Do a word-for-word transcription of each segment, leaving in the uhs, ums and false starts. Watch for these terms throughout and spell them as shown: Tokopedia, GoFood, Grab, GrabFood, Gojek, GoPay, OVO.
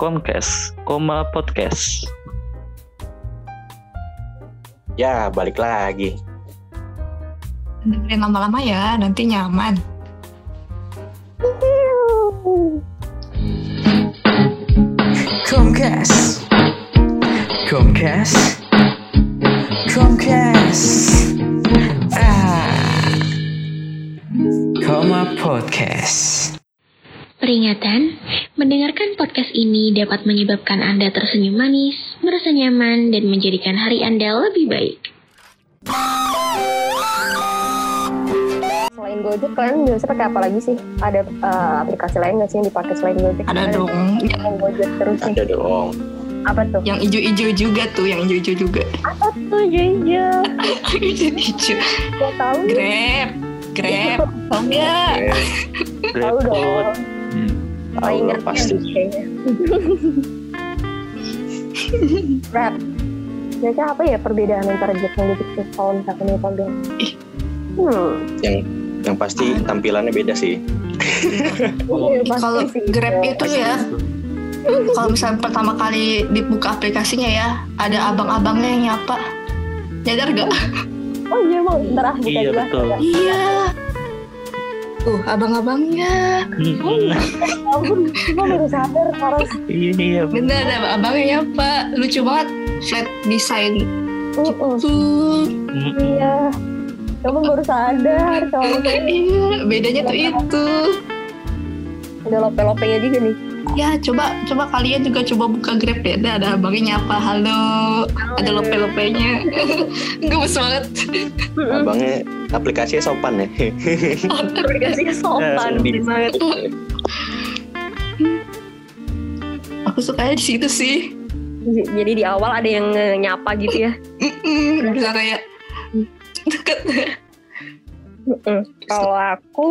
Comcast, koma podcast. Ya, balik lagi. Dengerin lama-lama ya, nanti nyaman. Comcast, Comcast, Comcast. Ah, koma podcast. Peringatan, mendengarkan podcast ini dapat menyebabkan Anda tersenyum manis, merasa nyaman, dan menjadikan hari Anda lebih baik. Selain Gojek, kalian biasa pakai apa lagi sih? Ada uh, aplikasi lain nggak sih yang dipakai selain Gojek? Ada, ada dong. Yang Gojek terus nih. Ada dong. Apa tuh? Yang ijo-ijo juga tuh, yang ijo-ijo juga. Apa tuh ijo-ijo? Ijo-ijo. Gak tahu. Grab, Grab, tau nggak? Tahu dong. Oh, ingat pasti kayaknya. Grab. Jadi apa ya perbedaan antara Grab dan Gojek kalau misalkan ini konten? Hmm. Yang yang pasti ah. tampilannya beda sih. Oh, kalau Grab itu ya, kalau misalnya pertama kali dibuka aplikasinya ya, ada abang-abangnya yang nyapa. Nyadar gak? Oh iya mau ntar ah buka iya, betul. Iya. Uh, abang-abangnya. Oh, ampun, gue baru sadar harus. Iya, iya. Bener, ada abangnya ya, Pak. Lucu banget, flat design. Uh, uh. Gitu. Mm. Iya. Kamu baru sadar, kamu. Iya, bedanya tuh itu. Ada lope-lopenya juga nih. Ya, coba coba kalian juga coba buka Grab ya. Ada, ada abangnya nyapa, halo. halo. Ada lope-lopenya. Gemes banget. Abangnya aplikasinya sopan ya. Oh, aplikasinya sopan banget. Aku sukanya di situ sih. Jadi di awal ada yang nyapa gitu ya. Heeh, bisa kayak deket. Kalau aku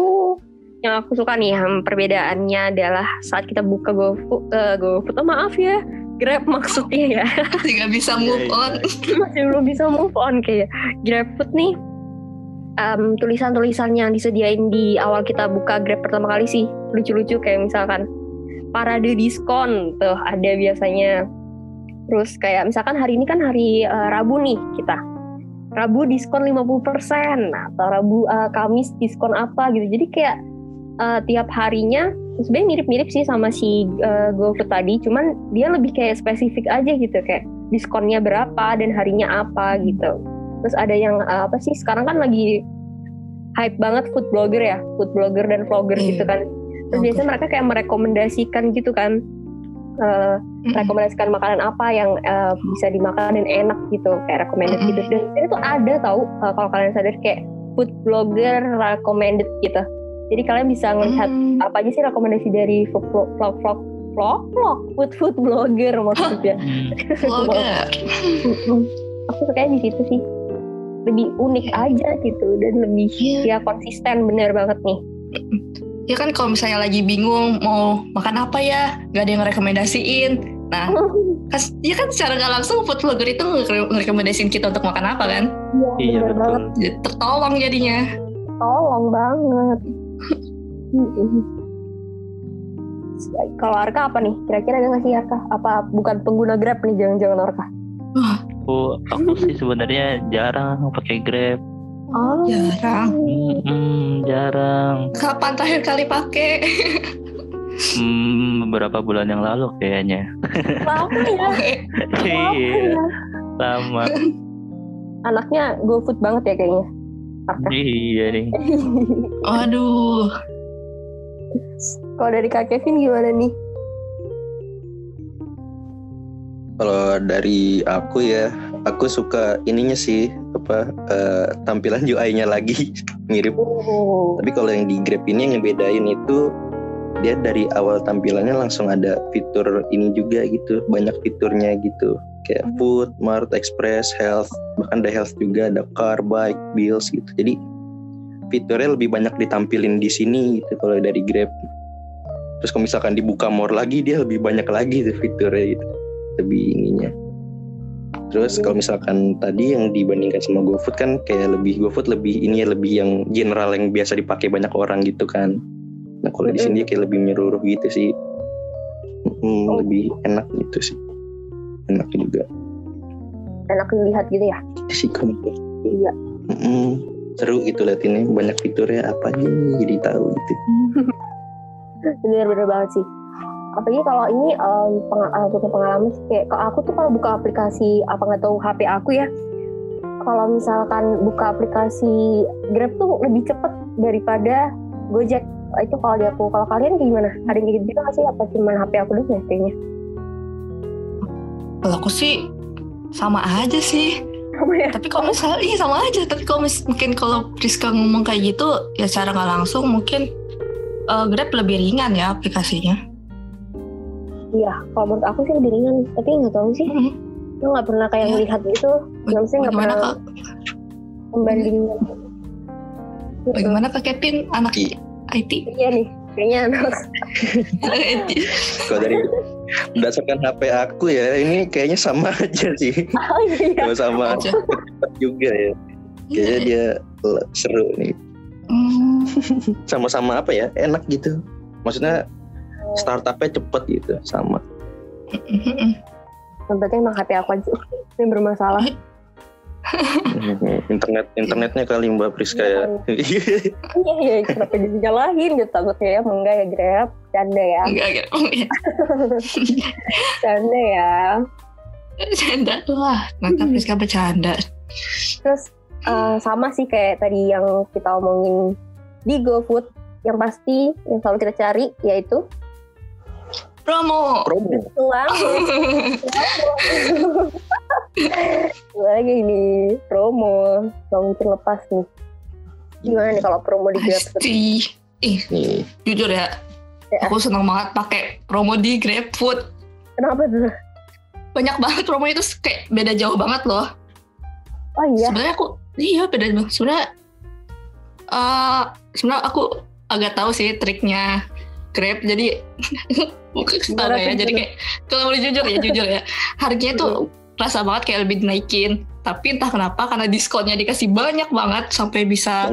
yang aku suka nih, perbedaannya adalah saat kita buka GoFood, uh, GoFood, oh maaf ya, Grab maksudnya ya. Masih gak bisa move on. Masih belum bisa move on kayak GrabFood nih. Um, tulisan-tulisan yang disediain di awal kita buka Grab pertama kali sih lucu-lucu, kayak misalkan parade diskon tuh ada biasanya. Terus kayak misalkan hari ini kan hari uh, Rabu nih, kita Rabu diskon lima puluh persen atau Rabu uh, Kamis diskon apa gitu. Jadi kayak uh, tiap harinya sebenarnya mirip-mirip sih sama si uh, GoFood tadi, cuman dia lebih kayak spesifik aja gitu, kayak diskonnya berapa dan harinya apa gitu. Terus ada yang uh, apa sih, sekarang kan lagi hype banget food blogger ya, food blogger dan vlogger mm. gitu kan. Terus okay. biasanya mereka kayak merekomendasikan gitu kan, uh, mm. rekomendasikan makanan apa yang uh, bisa dimakan dan enak gitu, kayak recommended mm. gitu. Dan itu tuh ada tau, uh, kalau kalian sadar kayak food blogger recommended gitu. Jadi kalian bisa ngelihat mm. apa aja sih rekomendasi dari vlog vlog vlog vlog, vlog food food blogger maksudnya. Blogger. Aku sukanya di situ sih. Lebih unik aja gitu dan lebih yeah. ya konsisten, bener banget nih. Ya kan kalau misalnya lagi bingung mau makan apa ya, gak ada yang rekomendasiin. Nah, kas, ya kan secara gak langsung food blogger itu ngerekomendasiin kita untuk makan apa kan? Iya, yeah, bener banget. Tertolong jadinya. Tertolong banget. Kalau Arka apa nih? Kira-kira ada gak sih Arka? Apa bukan pengguna Grab nih, jangan-jangan Arka? Aku, aku sih sebenarnya jarang pakai Grab. Oh, jarang. Hmm, jarang. Kapan terakhir kali pakai? Hmm, beberapa bulan yang lalu kayaknya. Lama ya. Iya, lama. Anaknya GoFood banget ya kayaknya. Arka. Iya nih. Aduh. Kalau dari Kak Kevin gimana nih? Kalau dari aku ya, aku suka ininya sih, apa uh, tampilan U I-nya lagi mirip. Oh. Tapi kalau yang di Grab ini yang ngebedain itu dia dari awal tampilannya langsung ada fitur ini juga gitu, banyak fiturnya gitu. Kayak food, mart, express, health, bahkan ada health juga, ada car, bike, bills gitu. Jadi fiturnya lebih banyak ditampilin di sini gitu kalau dari Grab. Terus kalau misalkan dibuka more lagi dia lebih banyak lagi tuh fiturnya gitu. Lebih ininya. Terus kalau misalkan tadi yang dibandingkan sama GoFood kan kayak lebih GoFood lebih ini lebih yang general yang biasa dipakai banyak orang gitu kan. Nah kalau di sini kayak lebih menyeluruh gitu sih. hmm, lebih enak gitu sih, enak juga, enak dilihat gitu ya sih kamu. Iya. Mm-mm. Seru gitu liatinnya, banyak fiturnya apa aja jadi tahu gitu. Bener-bener banget sih. Apalagi kalau ini um, peng- aku punya pengalaman sih, kayak kalau aku tuh kalau buka aplikasi apa nggak tahu H P aku ya, kalau misalkan buka aplikasi Grab tuh lebih cepet daripada Gojek. Itu kalau di aku. Kalau kalian gimana? Ada yang gitu juga nggak sih? Apa cuma H P aku dulu ya kayaknya? Kalau aku sih sama aja sih. Sama ya? Tapi kalau misalnya iya sama aja. Tapi kalau mungkin kalau Priska ngomong kayak gitu, ya secara nggak langsung mungkin uh, Grab lebih ringan ya aplikasinya. Iya, kalau menurut aku sih lebih ringan. Tapi nggak tahu sih. Mm-hmm. Lo nggak pernah kayak melihat ya. Gitu, nggak mesti nggak pernah kak? Membandingkan. Bagaimana Kak Kevin, anak I. I T? Iya nih, kayaknya anak. Kalau dari berdasarkan H P aku ya, ini kayaknya sama aja sih. Oh, iya. Sama aja. Juga ya. Kayaknya yeah. Dia seru nih. Mm. Sama-sama apa ya? Enak gitu. Maksudnya startupnya cepet gitu, sama. Berarti emang H P aku aja yang bermasalah. Internet internetnya kali Mbak Priska ya. Iya iya, kenapa dinyalahin gitu takutnya ya, enggak ya Grab, canda ya. Enggak Grab. Canda ya. Canda lah, mantap Priska bercanda. Terus uh, sama sih kayak tadi yang kita omongin di GoFood, yang pasti yang selalu kita cari yaitu promo. Promo. Selalu. Selalu. Lagi ini promo. Selalu terlepas nih. Gimana nih kalau promo di Grab? Pasti. Ih, eh, jujur ya, ya. Aku senang banget pakai promo di GrabFood. Kenapa tuh? Banyak banget promonya, itu kayak beda jauh banget loh. Oh iya. Sebenarnya aku iya beda banget. Sebenarnya uh, sebenarnya aku agak tahu sih triknya Grab, jadi bukan setara ya, jadi kayak kalau mau jujur ya jujur ya harganya tuh rasa banget kayak lebih dinaikin, tapi entah kenapa karena diskonnya dikasih banyak banget sampai bisa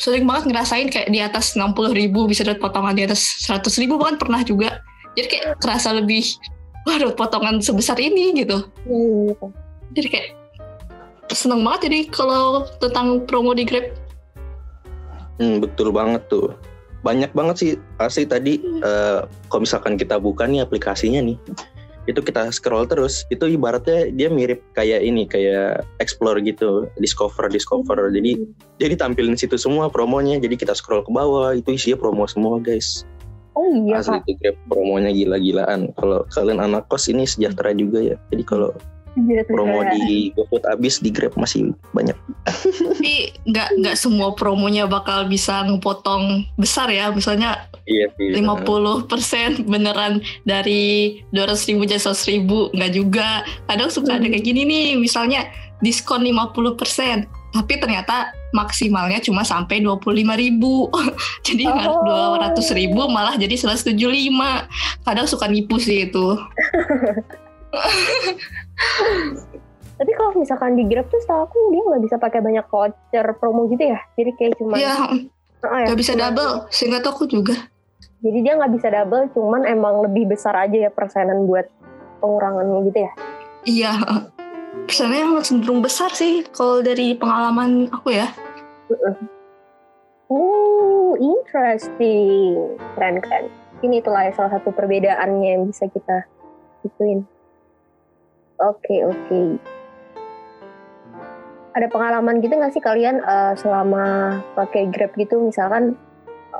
sering banget ngerasain kayak di atas enam puluh ribu bisa dapat potongan, di atas seratus ribu bahkan pernah juga, jadi kayak kerasa lebih wah dapat potongan sebesar ini gitu, jadi kayak seneng banget jadi kalau tentang promo di Grab. Hmm, betul banget tuh. Banyak banget sih asli tadi uh, kalau misalkan kita buka nih aplikasinya nih, itu kita scroll terus, itu ibaratnya dia mirip kayak ini, kayak explore gitu, discover discover jadi jadi tampilin situ semua promonya, jadi kita scroll ke bawah itu isinya promo semua guys. Oh iya asli Kak. Itu Grab promonya gila-gilaan. Kalau kalian anak kos ini sejahtera juga ya, jadi kalau promo di GoFood abis, di Grab masih banyak. Tapi nggak nggak semua promonya bakal bisa ngepotong besar ya, misalnya iya, iya. lima puluh persen beneran dari dua ratus ribu jadi seratus ribu, nggak juga. Kadang suka ada kayak gini nih, misalnya diskon lima puluh persen tapi ternyata maksimalnya cuma sampai dua puluh lima ribu. Jadi oh. dua ratus ribu malah jadi seratus tujuh puluh lima. Kadang suka nipu sih itu. Tapi kalau misalkan di Grab tuh setahu aku dia nggak bisa pakai banyak voucher promo gitu ya, jadi kayak cuma ya, oh ya, gak bisa double sehingga tuh aku juga, jadi dia nggak bisa double, cuman emang lebih besar aja ya persenan buat pengurangannya gitu ya. Iya, persenannya emang cenderung besar sih kalau dari pengalaman aku ya. Uh-uh. Oh interesting, keren keren. Ini itulah salah satu perbedaannya yang bisa kita ituin. Oke okay, oke. Okay. Ada pengalaman gitu nggak sih kalian uh, selama pakai Grab gitu, misalkan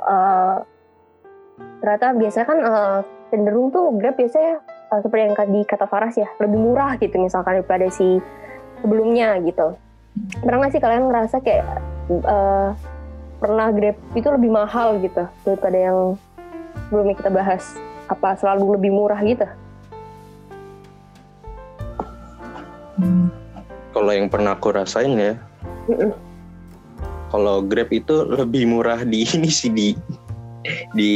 uh, ternyata biasanya kan uh, cenderung tuh Grab biasanya uh, seperti yang di kata Faras ya, lebih murah gitu misalkan daripada si sebelumnya gitu. Pernah nggak sih kalian ngerasa kayak uh, pernah Grab itu lebih mahal gitu daripada yang sebelumnya kita bahas? Apa selalu lebih murah gitu? Hmm. Kalau yang pernah aku rasain ya, mm-hmm. kalau Grab itu lebih murah di ini sih, di di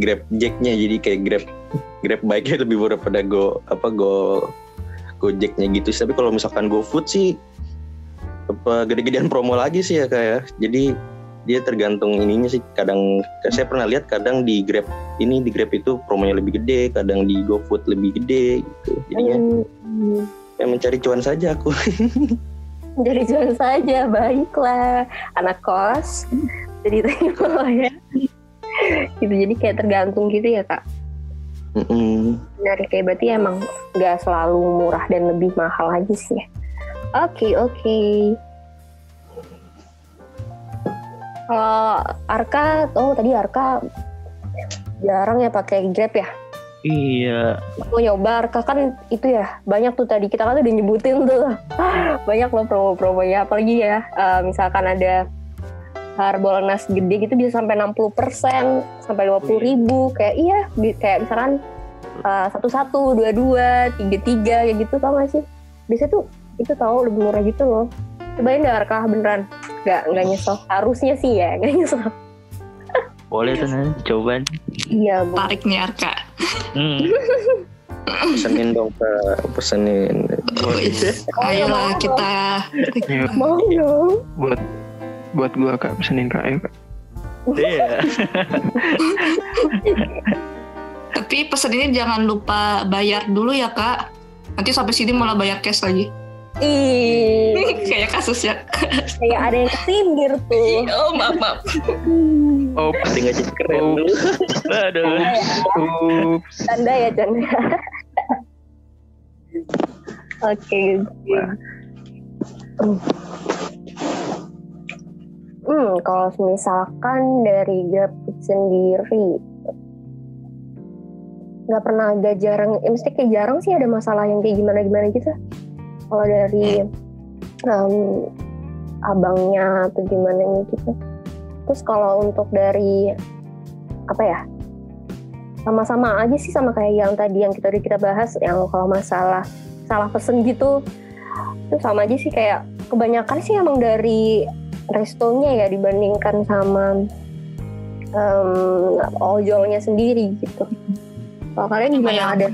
Grab Jack-nya, jadi kayak Grab Grab bike-nya lebih murah pada go apa go Gojek-nya gitu. Tapi kalau misalkan GoFood sih apa gede-gedean promo lagi sih ya kayak. Jadi dia tergantung ininya sih. Kadang saya pernah lihat kadang di Grab ini di Grab itu promonya lebih gede, kadang di GoFood lebih gede gitu. Jadinya hmm. saya mencari cuan saja aku. Mencari cuan saja, baiklah anak kos. Jadi itu ya. Gitu, jadi kayak tergantung gitu ya kak. Mm-mm. Menarik ya, berarti emang gak selalu murah dan lebih mahal aja sih ya. Oke okay, oke. Okay. Kalau Arka, oh tadi Arka jarang ya pakai Grab ya? Iya. Aku nyoba Arka kan itu ya banyak tuh tadi kita kan udah nyebutin tuh banyak loh promo-promonya apalagi ya uh, misalkan ada harbolnas gede gitu bisa sampai enam puluh persen sampai dua puluh ribu kayak iya kayak misalkan satu satu, dua dua, tiga tiga kayak gitu tau gak sih? Biasanya tuh itu tau lebih murah gitu loh. Cobain deh Arka beneran. Gak, gak nyesel. Harusnya sih ya, gak nyesel. Boleh tuh nanti cobaan. Iya, Bu. Tarik nih Arka. Hmm. Pesenin dong, Kak. Pesenin. Oh, iya. Ayolah kita. Mau dong. Buat buat gua Kak, pesenin Kak, ayo Kak. Iya. Tapi peseninnya jangan lupa bayar dulu ya, Kak. Nanti sampai sini malah bayar cash lagi. Ih, kayak kasusnya kayak ada yang sindir tuh. Oh maaf maaf. Oh penting aja keren. Aduh. Ups. Canda ya canda. Oke. Hmm, kalau misalkan dari GrabFood sendiri, nggak pernah ada jarang, eh, mesti kayak jarang sih ada masalah yang kayak gimana gimana gitu. Kalau dari um, abangnya atau gimana nih gitu. Terus kalau untuk dari apa ya, sama-sama aja sih sama kayak yang tadi yang kita udah kita bahas, yang kalau masalah salah pesen gitu itu sama aja sih, kayak kebanyakan sih emang dari restonya ya dibandingkan sama um, ojolnya sendiri gitu. Kalau kalian gimana ada?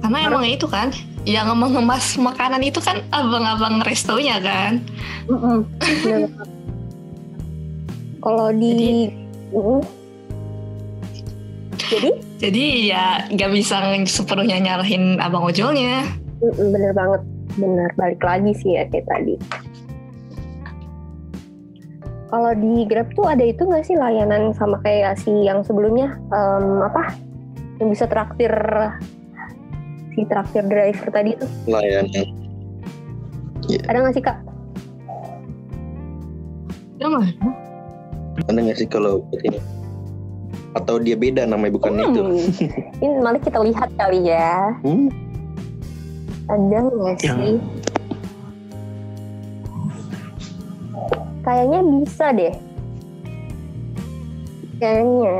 Karena emang itu kan yang mengemas makanan itu kan abang-abang restonya kan. Uh-uh. Kalau di jadi, uh. jadi jadi ya nggak bisa sepenuhnya nyalahin abang ojolnya. Bener banget, bener, balik lagi sih ya kayak tadi. Kalau di Grab tuh ada itu nggak sih layanan sama kayak si yang sebelumnya um, apa yang bisa traktir si traktir driver tadi itu layanan yeah. Ada nggak sih kak? Ada nggak? Ada nggak sih kalau ini? Atau dia beda namanya bukan hmm. itu? Ini malah kita lihat kali ya. Hmm? Ada nggak sih? Ya. Kayaknya bisa deh. Kayaknya.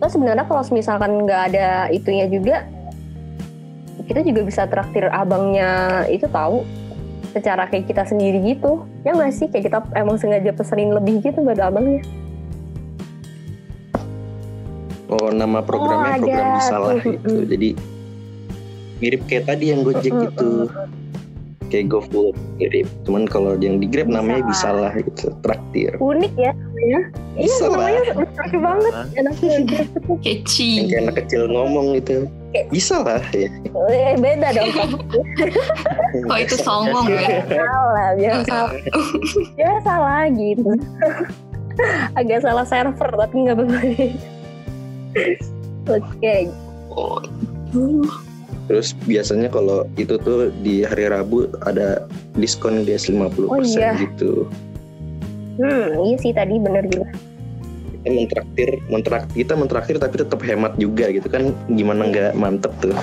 Terus sebenarnya kalau misalkan nggak ada itunya juga, kita juga bisa traktir abangnya itu tahu secara kayak kita sendiri gitu ya nggak sih, kayak kita emang sengaja pesenin lebih gitu buat abangnya. Oh nama programnya oh, program bisalah gitu, jadi mirip kayak tadi yang Gojek mm-hmm. gitu, kayak GoFood mirip, cuman kalau yang di Grab namanya bisalah gitu, traktir. Unik ya namanya. Iya namanya keren banget, enaknya gitu. Keci. Kayak anak kecil ngomong gitu. Bisa lah ya. Beda dong. Kok itu sombong ya? Salah, biasa. Biasa lah gitu. Agak salah server tapi nggak benar. Oke. Terus biasanya kalau itu tuh di hari Rabu ada diskon dia lima puluh persen oh, iya. gitu. Hmm, iya sih tadi benar juga. mentraktir, mentraktir kita mentraktir tapi tetap hemat juga gitu kan, gimana nggak mantep tuh.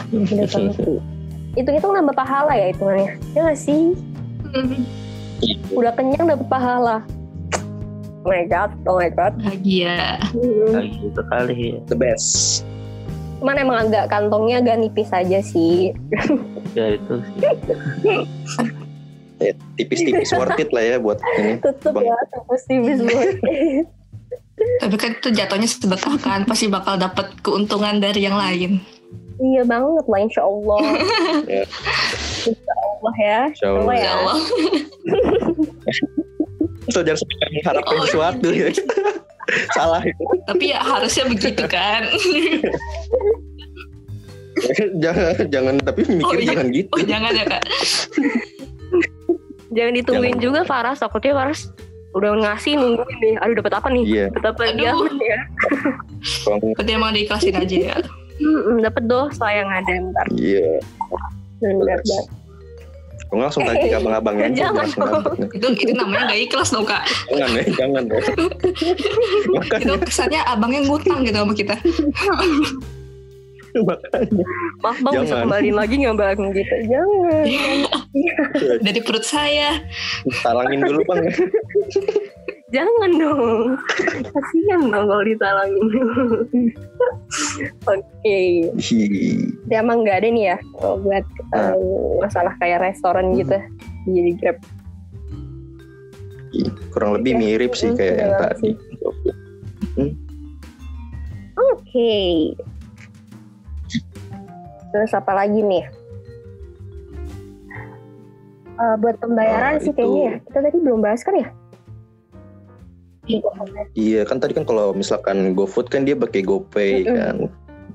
Itu-itu nambah pahala ya hitungannya, ya nggak sih? Mm-hmm. Udah kenyang dapat pahala. Oh my god, oh my god. Bahagia. Bahagia sekali. The best. Cuman emang agak kantongnya agak nipis aja sih. Ya itu sih. Ya, tipis-tipis worth it lah ya buat ini. Tutup ya, tipis-tipis worth it. Tapi kan itu jatuhnya sedekah kan, pasti bakal dapat keuntungan dari yang lain. Iya banget lah, insya Allah. Insya Allah ya. Insya Allah. Insya Allah. So jangan sampai mengharapkan oh, sesuatu ya. Salah itu. Tapi ya harusnya begitu kan. jangan jangan tapi mikir oh, jangan iya. gitu. Oh jangan ya Kak. Jangan ditungguin jangan. juga Faras, takutnya Faras udah ngasih nungguin nih. Aduh dapat apa nih? Yeah. Dapat apa dia ya? Tapi emang dikasihin aja ya. Hmm, dapat dosa yang ada ntar. Iya. Benar banget. Kau langsung tadi ke abang-abangnya. Jangan dong. Itu itu namanya gak ikhlas dong Kak. Jangan ya, jangan dong. Itu kesannya abangnya ngutang gitu sama kita. Makanya. Maaf bang, jangan. Bisa kembaliin lagi nggak bang gitu? Jangan. Dari perut saya. Talangin dulu bang. Jangan dong. Kasihan dong kalau ditalangin. Oke. Okay. Jadi emang nggak ada nih ya kalau buat uh, masalah kayak restoran gitu jadi Grab. Kurang lebih mirip sih kayak yang tadi. Hmm. Oke. Okay. Terus apa lagi nih? Uh, buat pembayaran nah, sih itu... kayaknya ya. Kita tadi belum bahas kan ya? Iya kan tadi kan kalau misalkan GoFood kan dia pakai GoPay mm-hmm. kan.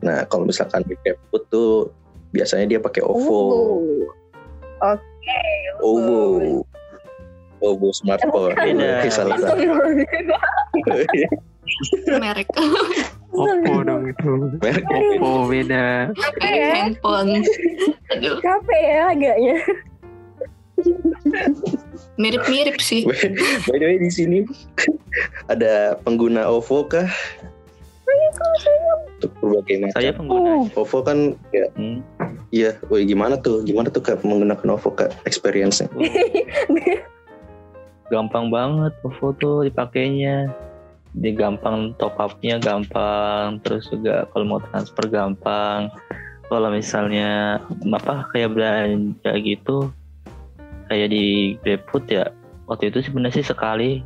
Nah kalau misalkan GrabFood tuh biasanya dia pakai OVO. Oke. Okay. OVO. OVO smartphone. Ini salah satu. Merek. OVO dong itu. Merek OVO beda. Capek ya. Handphone. Aduh. Capek ya agaknya. Mirip-mirip sih. By the way di sini ada pengguna OVO kah? Saya kok saya. Untuk berbagai macam. Saya pengguna. Oh. OVO kan ya. Hmm. Iya, woi gimana tuh? Gimana tuh Kak menggunakan OVO Kak experience-nya? Gampang banget OVO tuh dipakainya. Dia gampang top up-nya gampang, terus juga kalau mau transfer gampang. Kalau misalnya apa kayak belanja gitu kayak di GrabFood ya, waktu itu sebenarnya sih sekali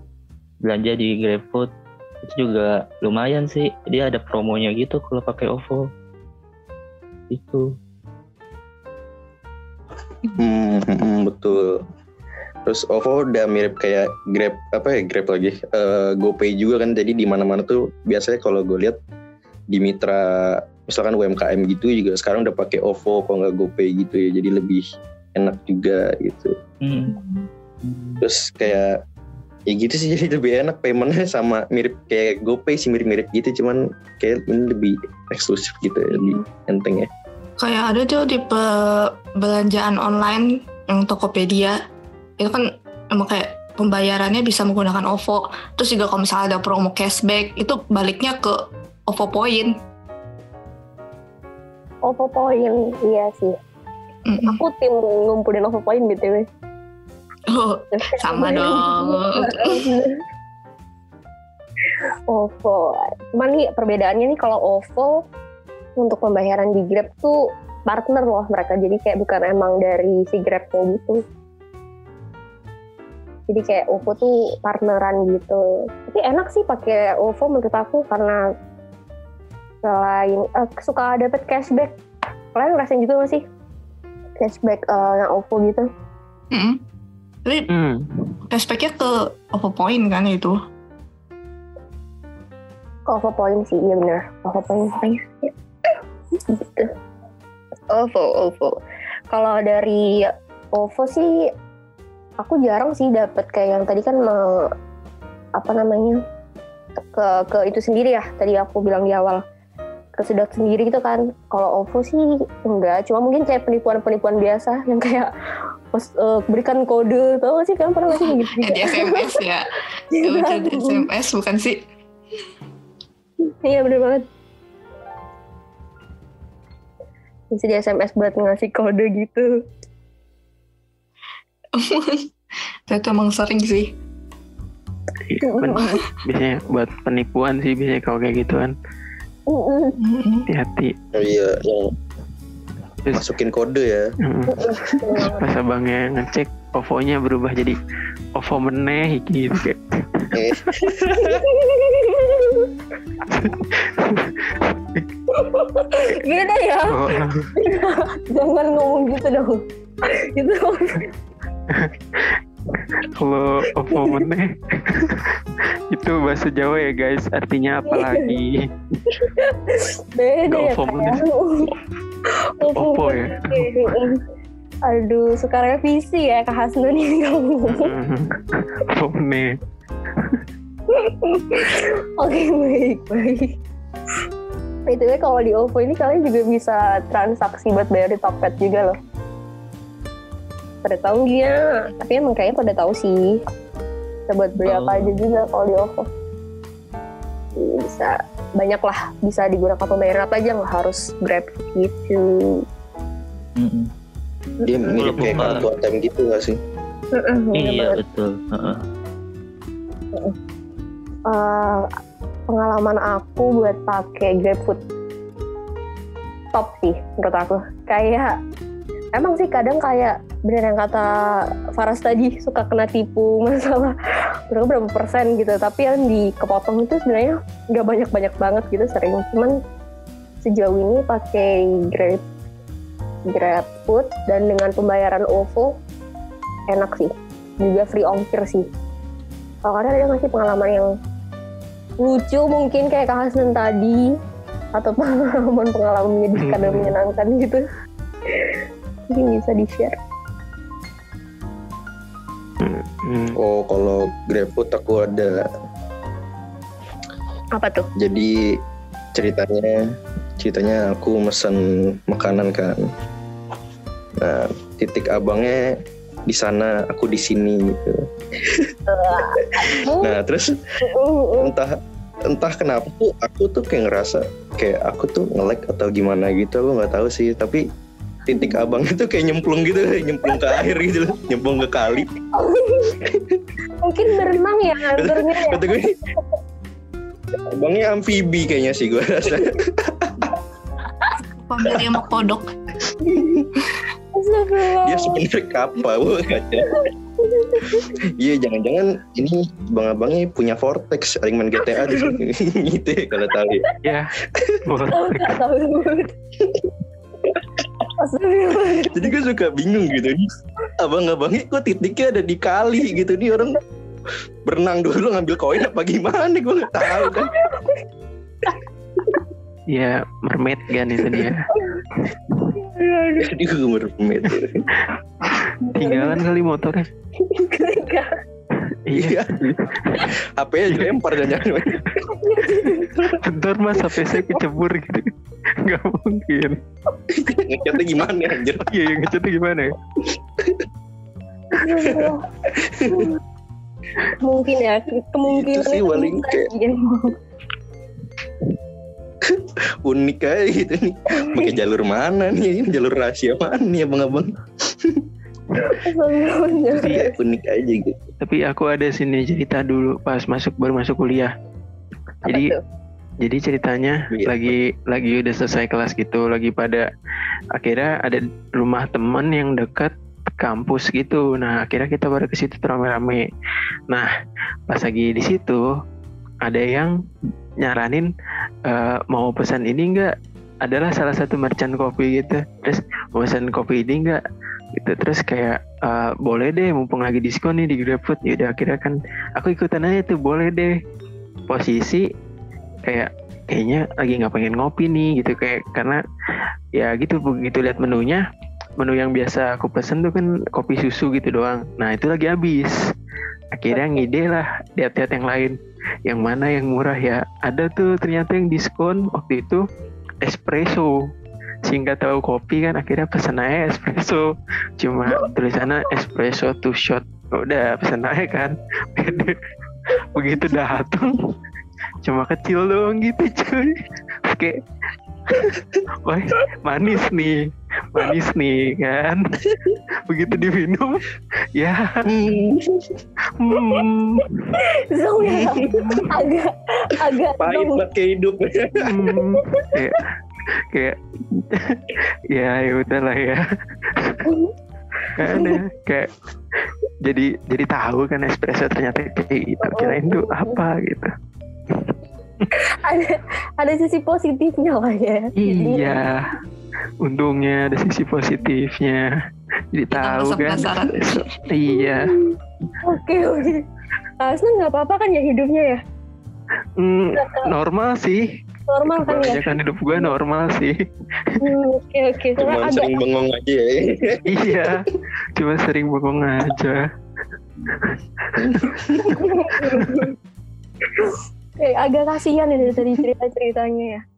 belanja di GrabFood itu juga lumayan sih, dia ada promonya gitu kalau pakai OVO itu. Hmm, betul. Terus OVO udah mirip kayak Grab apa ya Grab lagi uh, GoPay juga kan, jadi di mana-mana tuh biasanya kalau gue lihat di mitra misalkan U M K M gitu juga sekarang udah pakai OVO kalau nggak GoPay gitu ya, jadi lebih enak juga gitu. Hmm. Terus kayak ya gitu sih, jadi lebih enak paymentnya, sama mirip kayak GoPay sih, mirip-mirip gitu cuman kayak ini lebih eksklusif gitu ya, lebih enteng ya. Kayak ada tuh di belanjaan online yang Tokopedia itu kan emang kayak pembayarannya bisa menggunakan OVO, terus juga kalau misalnya ada promo cashback itu baliknya ke OVO Point. OVO Point iya sih. Mm-mm. Aku tim ngumpulin OVO Point B T W. Oh, sama dong. OVO. Cuman nih perbedaannya nih, kalau OVO untuk pembayaran di Grab tuh partner loh mereka. Jadi kayak bukan emang dari si Grab-nya gitu. Jadi kayak OVO tuh partneran gitu. Tapi enak sih pakai OVO menurut aku, karena selain eh, suka dapet cashback. Kalian ngerasain gitu gak sih? Cashback uh, yang OVO gitu. Mm-hmm. Jadi mm. cashbacknya ke OVO Point kan itu. Ke OVO Point sih, iya benar. OVO Point banyak. Gitu. OVO, OVO. Kalau dari OVO sih, aku jarang sih dapet kayak yang tadi kan me, apa namanya ke ke itu sendiri ya. Tadi aku bilang di awal. Kesedot sendiri gitu kan. Kalau OVO sih enggak, cuma mungkin kayak penipuan-penipuan biasa yang kayak uh, berikan kode, tau gak sih, kalian pernah masih gitu ya, di S M S ya. Bukan di S M S bukan sih. Iya bener banget, bisa di S M S buat ngasih kode gitu. Itu emang sering sih biasanya buat penipuan sih, biasanya kalau kayak gitu kan. Hati-hati. Oh iya, yang terus, masukin kode ya. Mm, pas abangnya ngecek OVO-nya berubah jadi OVO meneh gitu. Beda ya. Oh. Jangan ngomong gitu dong. Gitu. Kalau O V O meneh itu bahasa Jawa ya guys, artinya apa lagi? Beda ya kayak O V O ya. Aduh, suka revisi ya Kak Hasnun ini kamu. O V O meneh. Oke, baik-baik. Btw kalau di O V O ini kalian juga bisa transaksi buat bayar di Tokped juga loh. Pada tahu dia, tapi emang kayaknya pada tahu sih. Kita buat beli apa aja juga kalau di O V O. Bisa banyak lah, bisa digunakan pembayaran apa aja, nggak harus Grab gitu. Mm-hmm. Dia mirip kayak kartu A T M gitu nggak sih? Mm-hmm, iya betul. Uh-huh. Uh, pengalaman aku buat pakai GrabFood top sih menurut aku. Kayak emang sih kadang kayak bener yang kata Faras tadi, suka kena tipu masalah berapa persen gitu, tapi yang dikepotong itu sebenarnya nggak banyak-banyak banget gitu sering. Cuman sejauh ini pakai Grab GrabFood dan dengan pembayaran O V O enak sih, juga free ongkir sih. Kalau kadang ada masih pengalaman yang lucu mungkin kayak Kak Hasnan tadi, atau pengalaman-pengalaman menyedihkan dan menyenangkan gitu, mungkin bisa di-share. Oh, kalau GrabFood aku ada. Apa tuh? Jadi ceritanya, ceritanya aku mesen makanan kan. Nah, titik abangnya di sana, aku di sini gitu. Nah, terus entah entah kenapa tuh aku tuh kayak ngerasa kayak aku tuh nge-lag atau gimana gitu, aku nggak tahu sih, tapi titik abangnya tuh kayak nyemplung gitu, nyemplung ke air gitu, nyemplung ke kali. Mungkin berenang ya, berenang ya. Kata gue, abangnya amfibi kayaknya sih gue rasa. Panggil yang podok. Dia sebenarnya kapal, bukan? Iya, jangan-jangan ini abang-abangnya punya vortex, ring main G T A di sini gitu ya, kalau tahu. Ya. Jadi gue suka bingung gitu nih, abang-abangnya kok titiknya ada di kali gitu nih, orang berenang dulu ngambil koin apa gimana, gue nggak tahu kan. Ya mermaid kan itu dia. Jadi gue mermaid. Tinggalan kali motornya. Iya. H P-nya dilempar dan jangan. Bentar mas, H P saya kecebur gitu. Gak mungkin. Ngecatnya gimana anjir? Iya, ngecatnya gimana ya? Mungkin ya, kemungkinan sih paling kayak unik kayak gitu nih. Pakai jalur mana nih? Jalur rahasia mana nih abang-abang? Iya, unik aja gitu. Tapi aku ada sini cerita dulu pas masuk baru masuk kuliah. Apa jadi tuh? Jadi ceritanya ya, lagi ya. lagi udah selesai kelas gitu, lagi pada akhirnya ada rumah teman yang dekat kampus gitu. Nah, akhirnya kita baru ke situ rame-rame. Nah, pas lagi di situ ada yang nyaranin uh, mau pesan ini enggak? Adalah salah satu merchant kopi gitu. Terus mau pesan kopi ini enggak? Gitu. Terus kayak uh, boleh deh, mumpung lagi diskon nih di GrabFood. Ya udah akhirnya kan aku ikutan aja tuh, boleh deh. Posisi kayak kayaknya lagi nggak pengen ngopi nih gitu, kayak karena ya gitu, begitu lihat menunya, menu yang biasa aku pesen tuh kan kopi susu gitu doang, nah itu lagi habis. Akhirnya ngide lah lihat-lihat yang lain, yang mana yang murah ya, ada tuh ternyata yang diskon waktu itu espresso, sehingga tahu kopi kan akhirnya pesen aja espresso, cuma tulisannya espresso two shot, udah pesen aja kan. Begitu datang cuma kecil doang gitu cuy. Oke. Wah, manis nih. Manis nih kan. Begitu diminum ya. Hmm. Hmm. Zonya agak agak pahit banget kehidupannya. Hmm. Kayak kayak ya ya udahlah ya. Kan ya, kayak jadi jadi tahu kan espresso ternyata kayak gitu. Kirain tuh apa gitu. ada ada sisi positifnya lah ya. Iya, untungnya ada sisi positifnya. Jadi tahu kan. Iya. Oke oke. Asna nggak apa-apa kan ya hidupnya ya? Hmm, normal sih. Normal kan ya? Kan hidup gue normal sih. Oke oke. Cuma sering bengong aja ya. Iya. Cuma sering bengong aja. Oke, agak kasihan ini dari cerita-ceritanya ya.